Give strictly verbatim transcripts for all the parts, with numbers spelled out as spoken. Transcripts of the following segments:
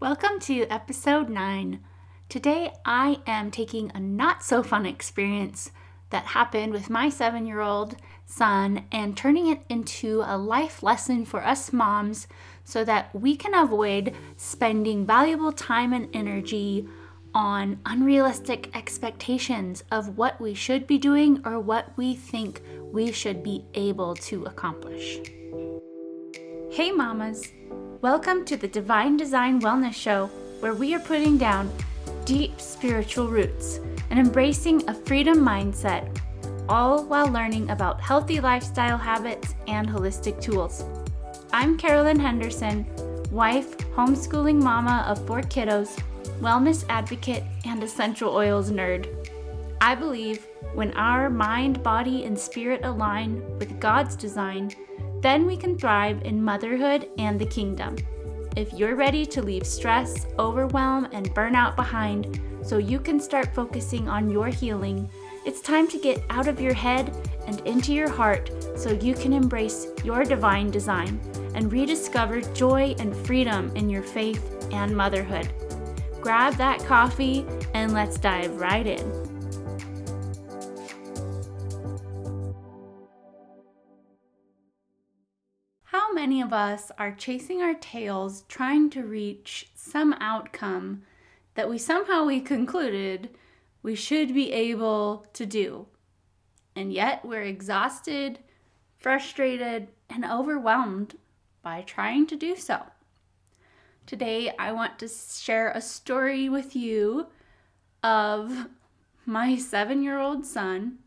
Welcome to episode nine. Today I am taking a not so fun experience that happened with my seven-year-old son and turning it into a life lesson for us moms so that we can avoid spending valuable time and energy on unrealistic expectations of what we should be doing or what we think we should be able to accomplish. Hey mamas! Welcome to the Divine Design Wellness Show, where we are putting down deep spiritual roots and embracing a freedom mindset, all while learning about healthy lifestyle habits and holistic tools. I'm Caroline Henderson, wife, homeschooling mama of four kiddos, wellness advocate, and essential oils nerd. I believe when our mind, body, and spirit align with God's design, then we can thrive in motherhood and the kingdom. If you're ready to leave stress, overwhelm, and burnout behind so you can start focusing on your healing, it's time to get out of your head and into your heart so you can embrace your divine design and rediscover joy and freedom in your faith and motherhood. Grab that coffee and let's dive right in. Many of us are chasing our tails trying to reach some outcome that we somehow we concluded we should be able to do. And yet we're exhausted, frustrated, and overwhelmed by trying to do so. Today I want to share a story with you of my seven-year-old son.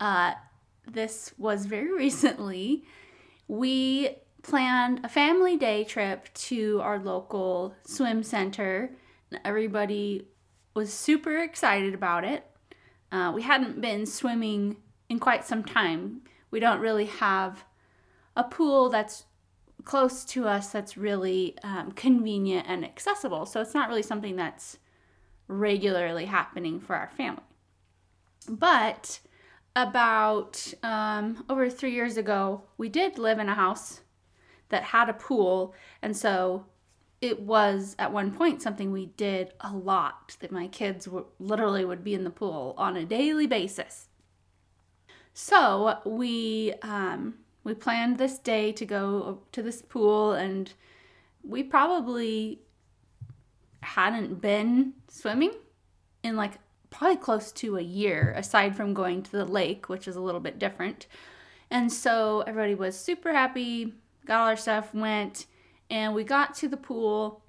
Uh, this was very recently. We planned a family day trip to our local swim center. Everybody was super excited about it. Uh, we hadn't been swimming in quite some time. We don't really have a pool that's close to us that's really um, convenient and accessible. So it's not really something that's regularly happening for our family. But About um, over three years ago, we did live in a house that had a pool, and so it was at one point something we did a lot, that my kids were, literally would be in the pool on a daily basis. So we um, we planned this day to go to this pool, and we probably hadn't been swimming in like probably close to a year, aside from going to the lake, which is a little bit different. And so everybody was super happy, got all our stuff, went, and we got to the pool.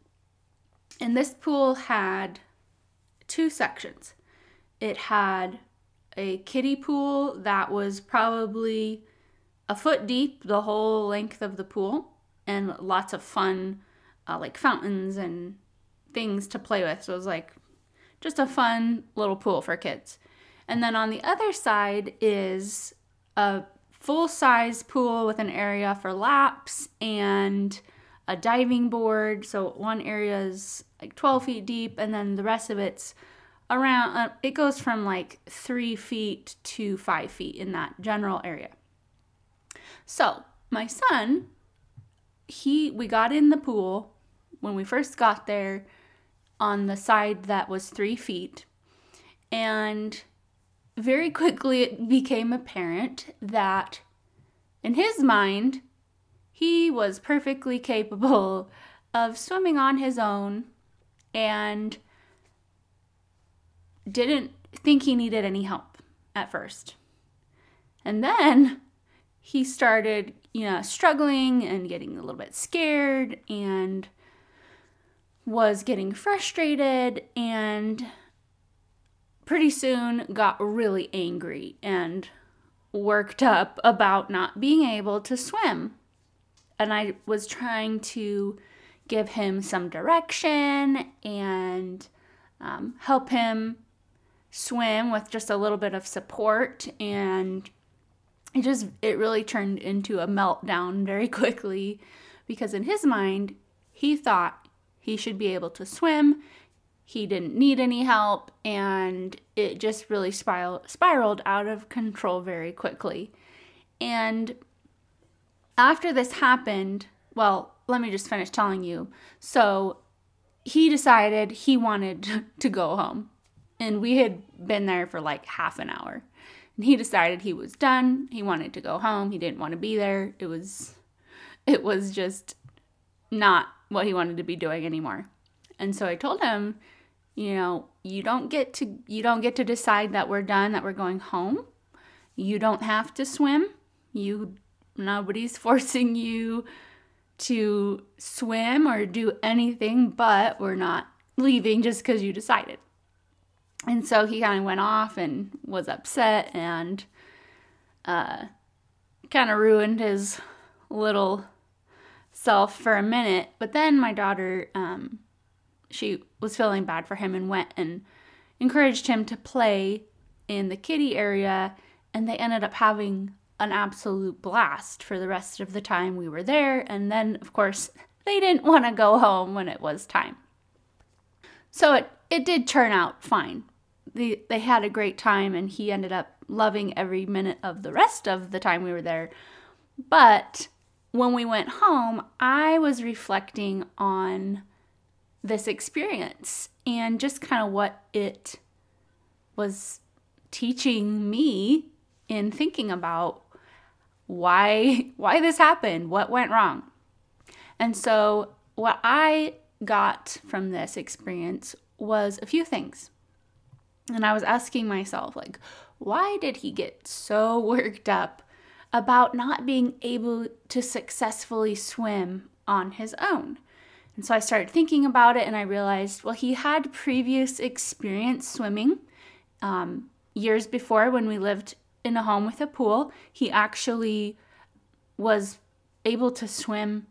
And this pool had two sections. It had a kiddie pool that was probably a foot deep, the whole length of the pool, and lots of fun, uh, like fountains and things to play with. So it was like just a fun little pool for kids. And then on the other side is a full-size pool with an area for laps and a diving board. So one area is like twelve feet deep, and then the rest of it's around, uh, it goes from like three feet to five feet in that general area. So my son, he we got in the pool when we first got there, on the side that was three feet. And very quickly it became apparent that in his mind, he was perfectly capable of swimming on his own and didn't think he needed any help at first. And then he started, you know, struggling and getting a little bit scared and was getting frustrated, and pretty soon got really angry and worked up about not being able to swim. And I was trying to give him some direction and um, help him swim with just a little bit of support, and it just it really turned into a meltdown very quickly, because in his mind he thought he should be able to swim, he didn't need any help, and it just really spiraled out of control very quickly. And after this happened, well, let me just finish telling you. So he decided he wanted to go home. And we had been there for like half an hour. And he decided he was done. He wanted to go home. He didn't want to be there. It was, it was just not what he wanted to be doing anymore. And so I told him, you know, you don't get to, you don't get to decide that we're done, that we're going home. You don't have to swim. You, nobody's forcing you to swim or do anything, but we're not leaving just because you decided. And so he kind of went off and was upset and uh, kind of ruined his little self for a minute. But then my daughter, um, she was feeling bad for him and went and encouraged him to play in the kiddie area. And they ended up having an absolute blast for the rest of the time we were there. And then, of course, they didn't want to go home when it was time. So it It did turn out fine. They, they had a great time, and he ended up loving every minute of the rest of the time we were there. But when we went home, I was reflecting on this experience and just kind of what it was teaching me in thinking about why, why this happened, what went wrong. And so what I got from this experience was a few things. And I was asking myself, like, why did he get so worked up about not being able to successfully swim on his own? And so I started thinking about it, and I realized, well, he had previous experience swimming. Um, years before, when we lived in a home with a pool, he actually was able to swim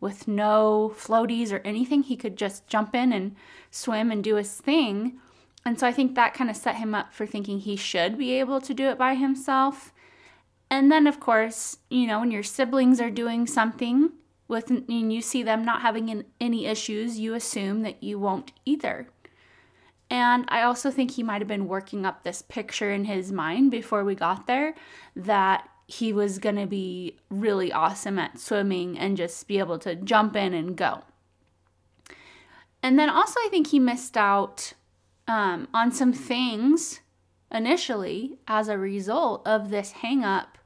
with no floaties or anything. He could just jump in and swim and do his thing. And so I think that kind of set him up for thinking he should be able to do it by himself. And then, of course, you know, when your siblings are doing something with, and you see them not having any issues, you assume that you won't either. And I also think he might have been working up this picture in his mind before we got there that he was going to be really awesome at swimming and just be able to jump in and go. And then also I think he missed out um, on some things initially as a result of this hang up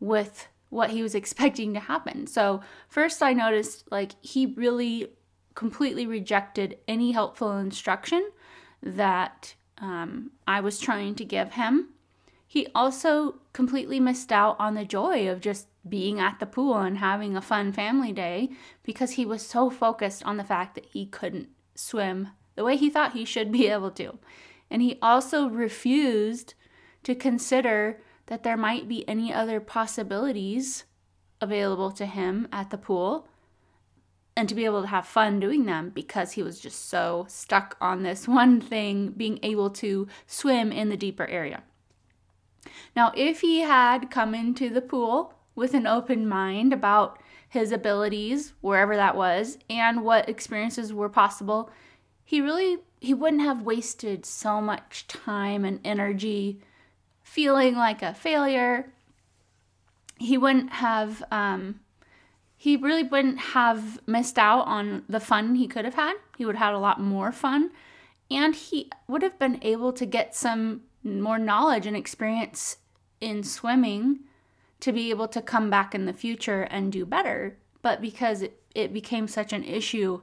with what he was expecting to happen. So first I noticed, like, he really completely rejected any helpful instruction that um, I was trying to give him. He also completely missed out on the joy of just being at the pool and having a fun family day because he was so focused on the fact that he couldn't swim the way he thought he should be able to. And he also refused to consider that there might be any other possibilities available to him at the pool and to be able to have fun doing them because he was just so stuck on this one thing, being able to swim in the deeper area. Now, if he had come into the pool with an open mind about his abilities, wherever that was, and what experiences were possible, he really, he wouldn't have wasted so much time and energy feeling like a failure. He wouldn't have, um, he really wouldn't have missed out on the fun he could have had. He would have had a lot more fun, and he would have been able to get some more knowledge and experience in swimming to be able to come back in the future and do better. But because it, it became such an issue,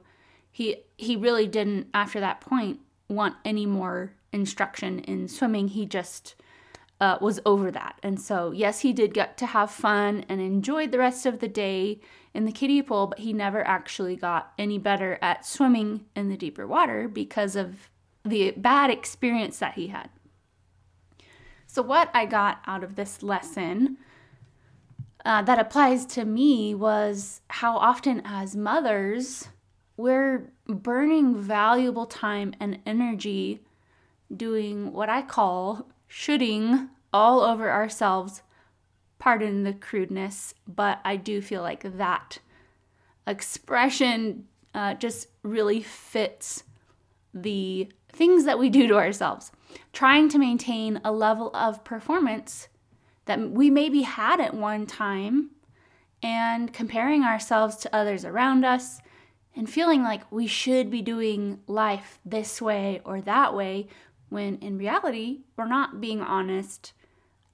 he he really didn't, after that point, want any more instruction in swimming. He just uh, was over that. And so, yes, he did get to have fun and enjoyed the rest of the day in the kiddie pool, but he never actually got any better at swimming in the deeper water because of the bad experience that he had. So what I got out of this lesson uh, that applies to me was how often as mothers, we're burning valuable time and energy doing what I call shoulding all over ourselves. Pardon the crudeness, but I do feel like that expression uh, just really fits the things that we do to ourselves, trying to maintain a level of performance that we maybe had at one time and comparing ourselves to others around us and feeling like we should be doing life this way or that way, when in reality, we're not being honest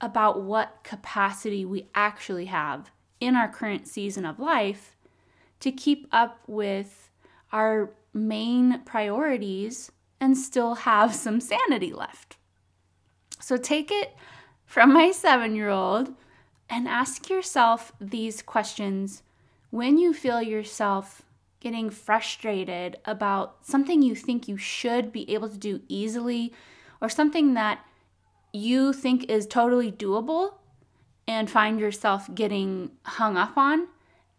about what capacity we actually have in our current season of life to keep up with our main priorities and still have some sanity left. So take it from my seven-year-old and ask yourself these questions when you feel yourself getting frustrated about something you think you should be able to do easily, or something that you think is totally doable and find yourself getting hung up on,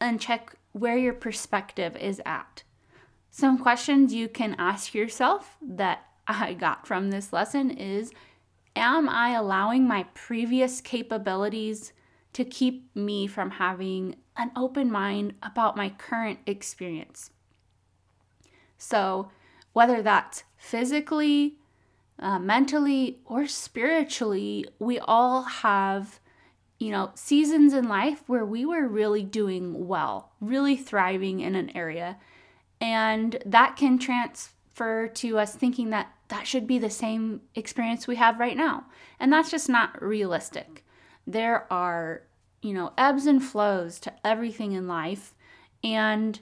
and check where your perspective is at. Some questions you can ask yourself that I got from this lesson is, am I allowing my previous capabilities to keep me from having an open mind about my current experience? So whether that's physically, uh, mentally, or spiritually, we all have, you know, seasons in life where we were really doing well, really thriving in an area. And that can transfer to us thinking that that should be the same experience we have right now. And that's just not realistic. There are, you know, ebbs and flows to everything in life, and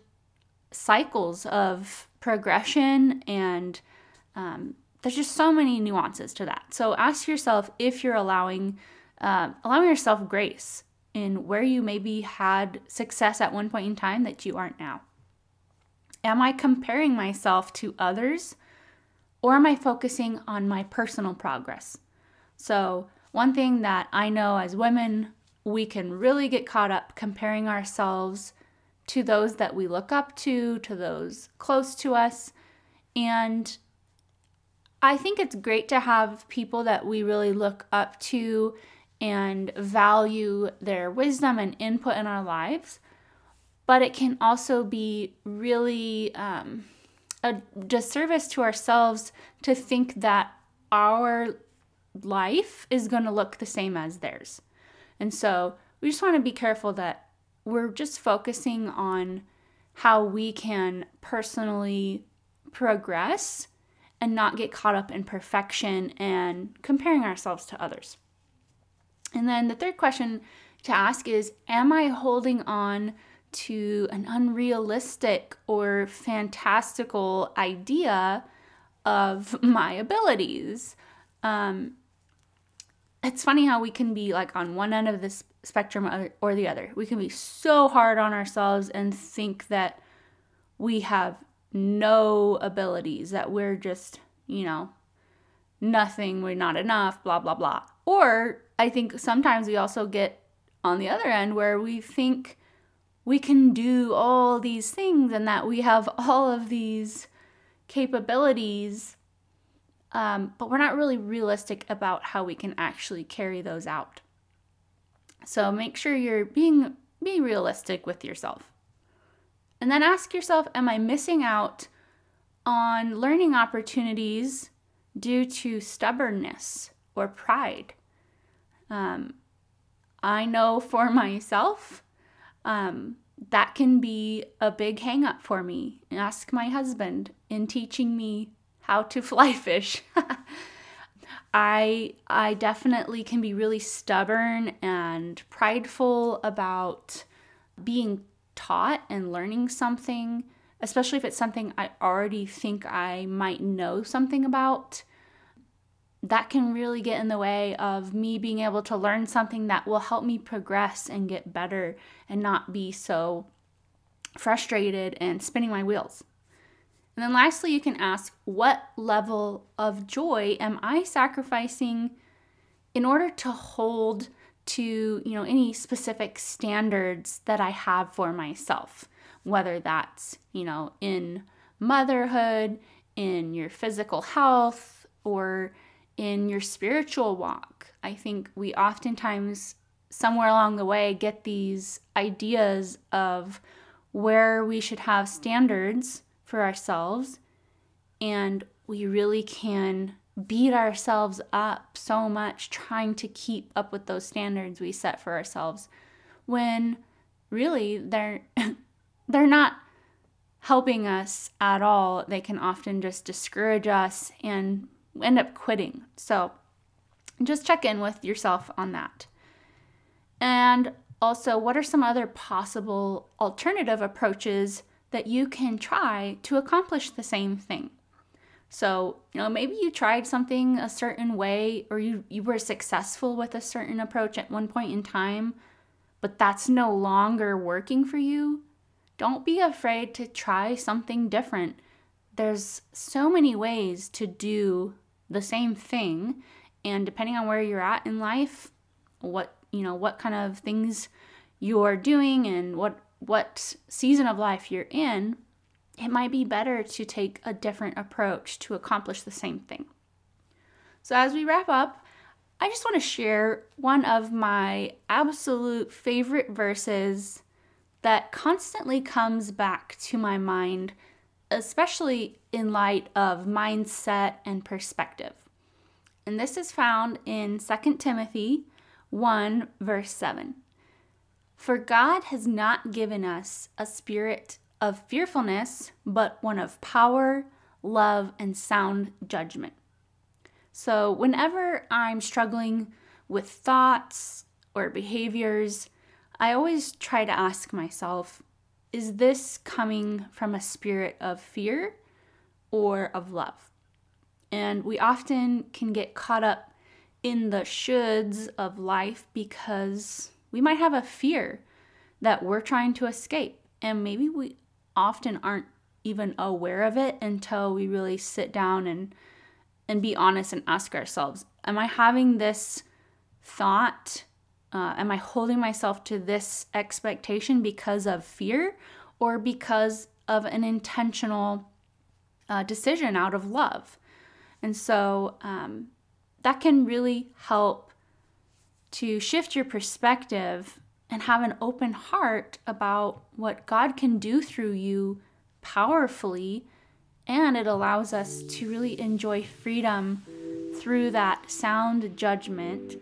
cycles of progression, and um, there's just so many nuances to that. So ask yourself if you're allowing, uh, allowing yourself grace in where you maybe had success at one point in time that you aren't now. Am I comparing myself to others, or am I focusing on my personal progress? So one thing that I know as women, we can really get caught up comparing ourselves to those that we look up to, to those close to us. And I think it's great to have people that we really look up to and value their wisdom and input in our lives. But it can also be really um, a disservice to ourselves to think that our life is going to look the same as theirs. And so we just want to be careful that we're just focusing on how we can personally progress and not get caught up in perfection and comparing ourselves to others. And then the third question to ask is, am I holding on to an unrealistic or fantastical idea of my abilities? Um, It's funny how we can be like on one end of the spectrum or the other. We can be so hard on ourselves and think that we have no abilities, that we're just, you know, nothing, we're not enough, blah, blah, blah. Or I think sometimes we also get on the other end where we think we can do all these things and that we have all of these capabilities, Um, but we're not really realistic about how we can actually carry those out. So make sure you're being, being realistic with yourself. And then ask yourself, am I missing out on learning opportunities due to stubbornness or pride? Um, I know for myself, um, that can be a big hang up for me. Ask my husband in teaching me how to fly fish. I I definitely can be really stubborn and prideful about being taught and learning something, especially if it's something I already think I might know something about. That can really get in the way of me being able to learn something that will help me progress and get better and not be so frustrated and spinning my wheels. And then lastly, you can ask, what level of joy am I sacrificing in order to hold to, you know, any specific standards that I have for myself? Whether that's, you know, in motherhood, in your physical health, or in your spiritual walk. I think we oftentimes, somewhere along the way, get these ideas of where we should have standards for ourselves, and we really can beat ourselves up so much trying to keep up with those standards we set for ourselves, when really they're they're not helping us at all. They can often just discourage us and end up quitting. So just check in with yourself on that. And also, what are some other possible alternative approaches that you can try to accomplish the same thing? So, you know, maybe you tried something a certain way, or you, you were successful with a certain approach at one point in time, but that's no longer working for you. Don't be afraid to try something different. There's so many ways to do the same thing, and depending on where you're at in life, what, you know, what kind of things you're doing and what what season of life you're in, it might be better to take a different approach to accomplish the same thing. So as we wrap up, I just want to share one of my absolute favorite verses that constantly comes back to my mind, especially in light of mindset and perspective. And this is found in Second Timothy one, verse seven. For God has not given us a spirit of fearfulness, but one of power, love, and sound judgment. So whenever I'm struggling with thoughts or behaviors, I always try to ask myself, is this coming from a spirit of fear or of love? And we often can get caught up in the shoulds of life because we might have a fear that we're trying to escape. And maybe we often aren't even aware of it until we really sit down and, and be honest and ask ourselves, am I having this thought? Uh, am I holding myself to this expectation because of fear or because of an intentional uh, decision out of love? And so um, that can really help to shift your perspective and have an open heart about what God can do through you powerfully. And it allows us to really enjoy freedom through that sound judgment.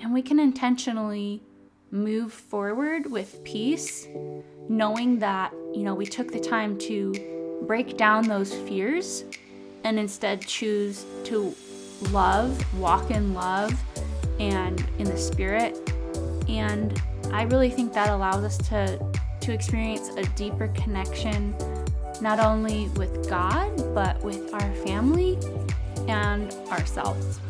And we can intentionally move forward with peace, knowing that, you know, we took the time to break down those fears and instead choose to love, walk in love and in the spirit. And I really think that allows us to, to experience a deeper connection, not only with God, but with our family and ourselves.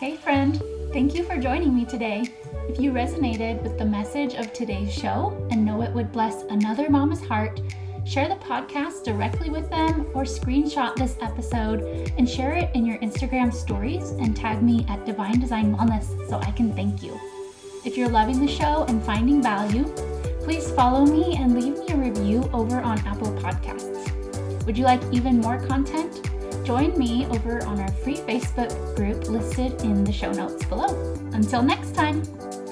Hey friend, thank you for joining me today. If you resonated with the message of today's show and know it would bless another mama's heart, share the podcast directly with them or screenshot this episode and share it in your Instagram stories and tag me at Divine Design Wellness so I can thank you. If you're loving the show and finding value, please follow me and leave me a review over on Apple Podcasts. Would you like even more content? Join me over on our free Facebook group listed in the show notes below. Until next time.